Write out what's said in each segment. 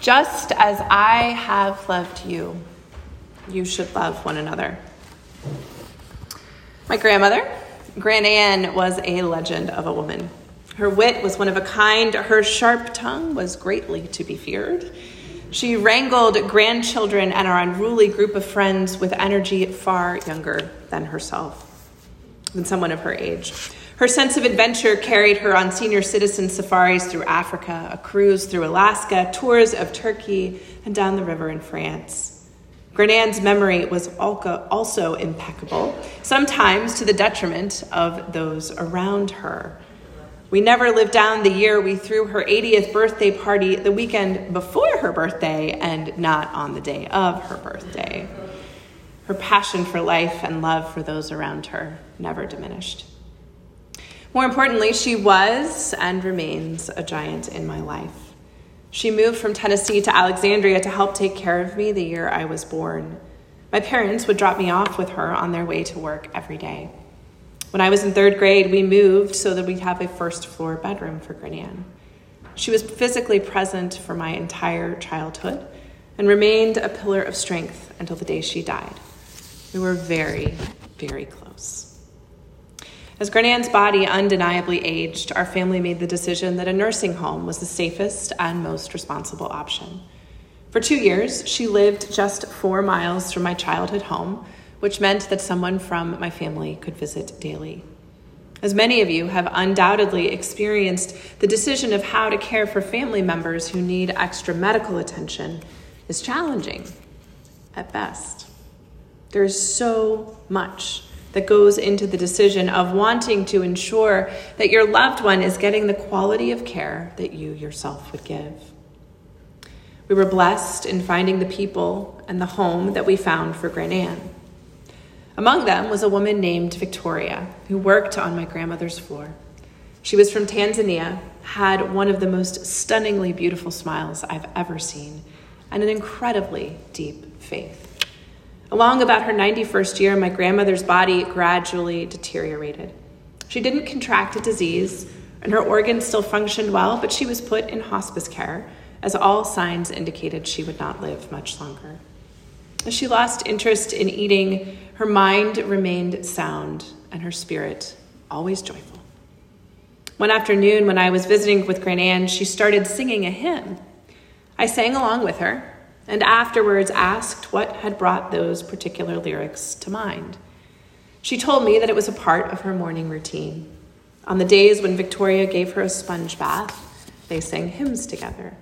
Just as I have loved you, you should love one another. My grandmother, Grand Anne, was a legend of a woman. Her wit was one of a kind. Her sharp tongue was greatly to be feared. She wrangled grandchildren and our unruly group of friends with energy far younger than herself, than someone of her age. Her sense of adventure carried her on senior citizen safaris through Africa, a cruise through Alaska, tours of Turkey, and down the river in France. Grand Anne's memory was also impeccable, sometimes to the detriment of those around her. We never lived down the year we threw her 80th birthday party the weekend before her birthday and not on the day of her birthday. Her passion for life and love for those around her never diminished. More importantly, she was and remains a giant in my life. She moved from Tennessee to Alexandria to help take care of me the year I was born. My parents would drop me off with her on their way to work every day. When I was in third grade, we moved so that we'd have a first-floor bedroom for Granny Ann. She was physically present for my entire childhood and remained a pillar of strength until the day she died. We were very, very close. As Granny Ann's body undeniably aged, our family made the decision that a nursing home was the safest and most responsible option. For 2 years, she lived just 4 miles from my childhood home, which meant that someone from my family could visit daily. As many of you have undoubtedly experienced, the decision of how to care for family members who need extra medical attention is challenging at best. There is so much that goes into the decision of wanting to ensure that your loved one is getting the quality of care that you yourself would give. We were blessed in finding the people and the home that we found for Grand Anne. Among them was a woman named Victoria, who worked on my grandmother's floor. She was from Tanzania, had one of the most stunningly beautiful smiles I've ever seen, and an incredibly deep faith. Along about her 91st year, my grandmother's body gradually deteriorated. She didn't contract a disease, and her organs still functioned well, but she was put in hospice care, as all signs indicated she would not live much longer. As she lost interest in eating, her mind remained sound and her spirit always joyful. One afternoon when I was visiting with Grand Anne, she started singing a hymn. I sang along with her and afterwards asked what had brought those particular lyrics to mind. She told me that it was a part of her morning routine. On the days when Victoria gave her a sponge bath, they sang hymns together.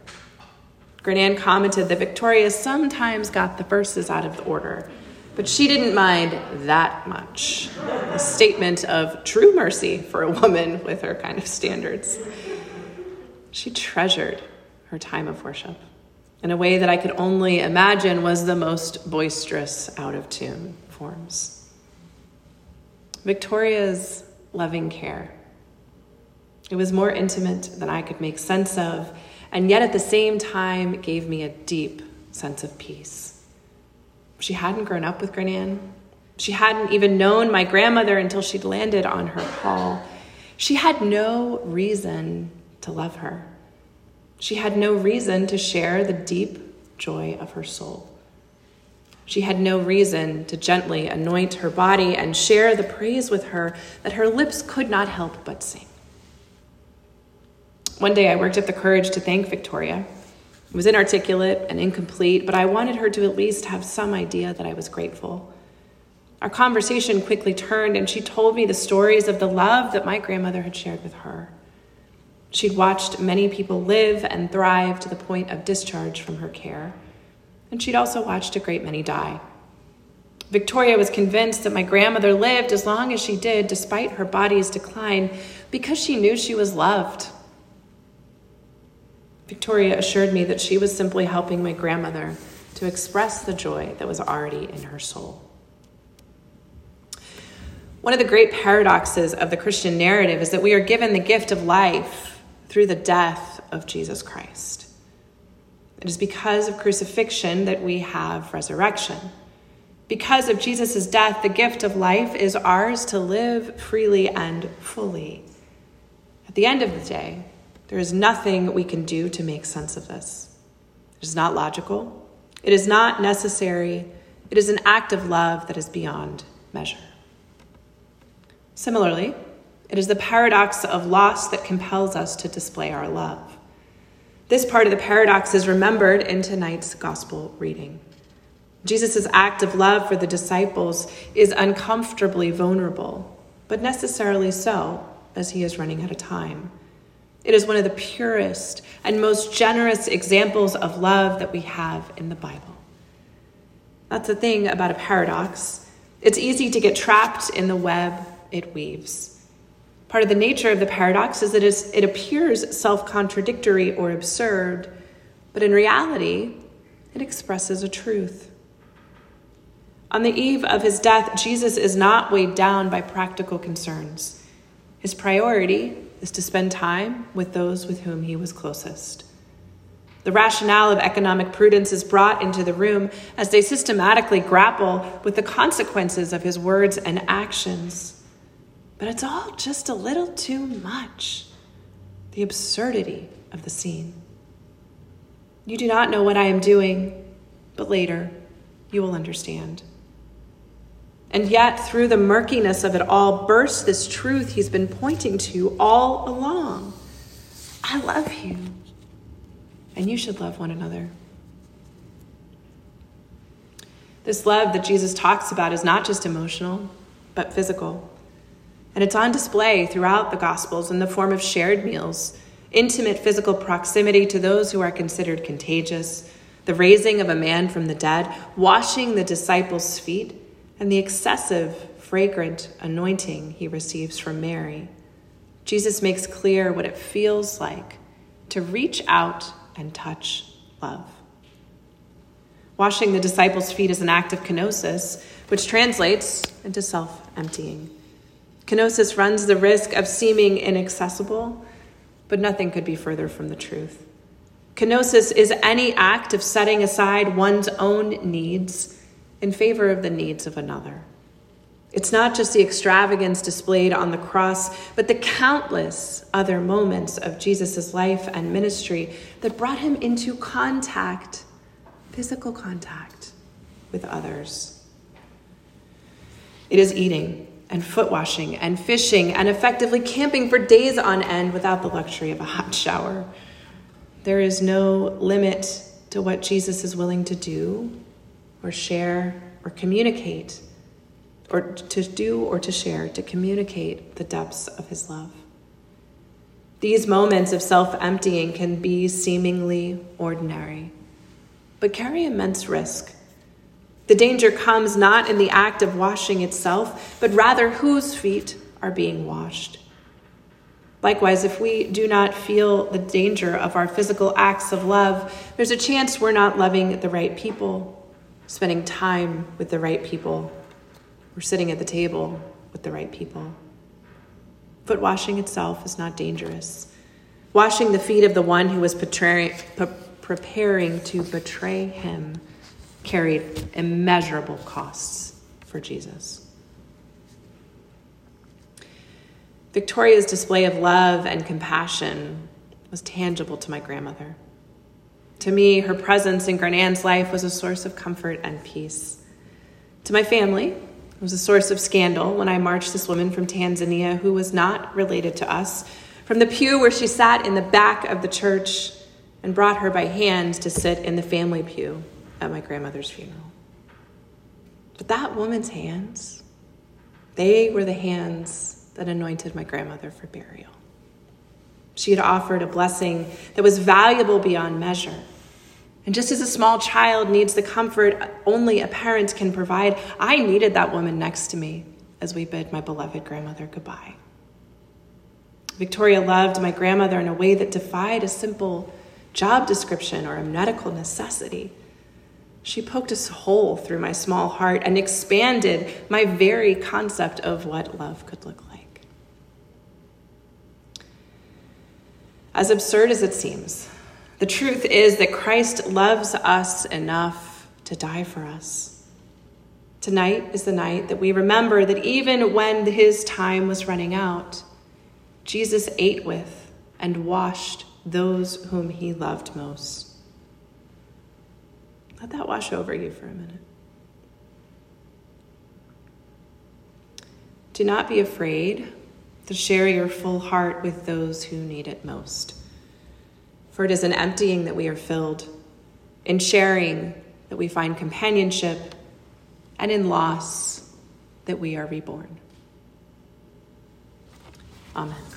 Grand Anne commented that Victoria sometimes got the verses out of the order, but she didn't mind that much. A statement of true mercy for a woman with her kind of standards. She treasured her time of worship in a way that I could only imagine was the most boisterous, out-of-tune forms. Victoria's loving care. It was more intimate than I could make sense of, and yet at the same time gave me a deep sense of peace. She hadn't grown up with Granny Ann. She hadn't even known my grandmother until she'd landed on her call. She had no reason to love her. She had no reason to share the deep joy of her soul. She had no reason to gently anoint her body and share the praise with her that her lips could not help but sing. One day I worked up the courage to thank Victoria. It was inarticulate and incomplete, but I wanted her to at least have some idea that I was grateful. Our conversation quickly turned, and she told me the stories of the love that my grandmother had shared with her. She'd watched many people live and thrive to the point of discharge from her care, and she'd also watched a great many die. Victoria was convinced that my grandmother lived as long as she did, despite her body's decline, because she knew she was loved. Victoria assured me that she was simply helping my grandmother to express the joy that was already in her soul. One of the great paradoxes of the Christian narrative is that we are given the gift of life through the death of Jesus Christ. It is because of crucifixion that we have resurrection. Because of Jesus' death, the gift of life is ours to live freely and fully. At the end of the day, there is nothing we can do to make sense of this. It It is not logical. It is not necessary. It is an act of love that is beyond measure. Similarly, it is the paradox of loss that compels us to display our love. This part of the paradox is remembered in tonight's gospel reading. Jesus' act of love for the disciples is uncomfortably vulnerable, but necessarily so, as he is running out of time. It is one of the purest and most generous examples of love that we have in the Bible. That's the thing about a paradox. It's easy to get trapped in the web it weaves. Part of the nature of the paradox is that it appears self-contradictory or absurd, but in reality, it expresses a truth. On the eve of his death, Jesus is not weighed down by practical concerns. His priority is to spend time with those with whom he was closest. The rationale of economic prudence is brought into the room as they systematically grapple with the consequences of his words and actions. But it's all just a little too much. The absurdity of the scene. You do not know what I am doing, but later you will understand. And yet, through the murkiness of it all, bursts this truth he's been pointing to all along. I love you, and you should love one another. This love that Jesus talks about is not just emotional, but physical. And it's on display throughout the Gospels in the form of shared meals, intimate physical proximity to those who are considered contagious, the raising of a man from the dead, washing the disciples' feet, and the excessive, fragrant anointing he receives from Mary. Jesus makes clear what it feels like to reach out and touch love. Washing the disciples' feet is an act of kenosis, which translates into self-emptying. Kenosis runs the risk of seeming inaccessible, but nothing could be further from the truth. Kenosis is any act of setting aside one's own needs in favor of the needs of another. It's not just the extravagance displayed on the cross, but the countless other moments of Jesus' life and ministry that brought him into contact, physical contact, with others. It is eating and foot washing and fishing and effectively camping for days on end without the luxury of a hot shower. There is no limit to what Jesus is willing to do or share or communicate, or to do or to share, to communicate the depths of his love. These moments of self-emptying can be seemingly ordinary, but carry immense risk. The danger comes not in the act of washing itself, but rather whose feet are being washed. Likewise, if we do not feel the danger of our physical acts of love, there's a chance we're not loving the right people, spending time with the right people, or sitting at the table with the right people. Foot washing itself is not dangerous. Washing the feet of the one who was preparing to betray him carried immeasurable costs for Jesus. Victoria's display of love and compassion was tangible to my grandmother. To me, her presence in Grand Anne's life was a source of comfort and peace. To my family, it was a source of scandal when I marched this woman from Tanzania who was not related to us from the pew where she sat in the back of the church and brought her by hand to sit in the family pew at my grandmother's funeral. But that woman's hands, they were the hands that anointed my grandmother for burial. She had offered a blessing that was valuable beyond measure. And just as a small child needs the comfort only a parent can provide, I needed that woman next to me as we bid my beloved grandmother goodbye. Victoria loved my grandmother in a way that defied a simple job description or a medical necessity. She poked a hole through my small heart and expanded my very concept of what love could look like. As absurd as it seems, the truth is that Christ loves us enough to die for us. Tonight is the night that we remember that even when his time was running out, Jesus ate with and washed those whom he loved most. Let that wash over you for a minute. Do not be afraid to share your full heart with those who need it most. For it is in emptying that we are filled, in sharing that we find companionship, and in loss that we are reborn. Amen.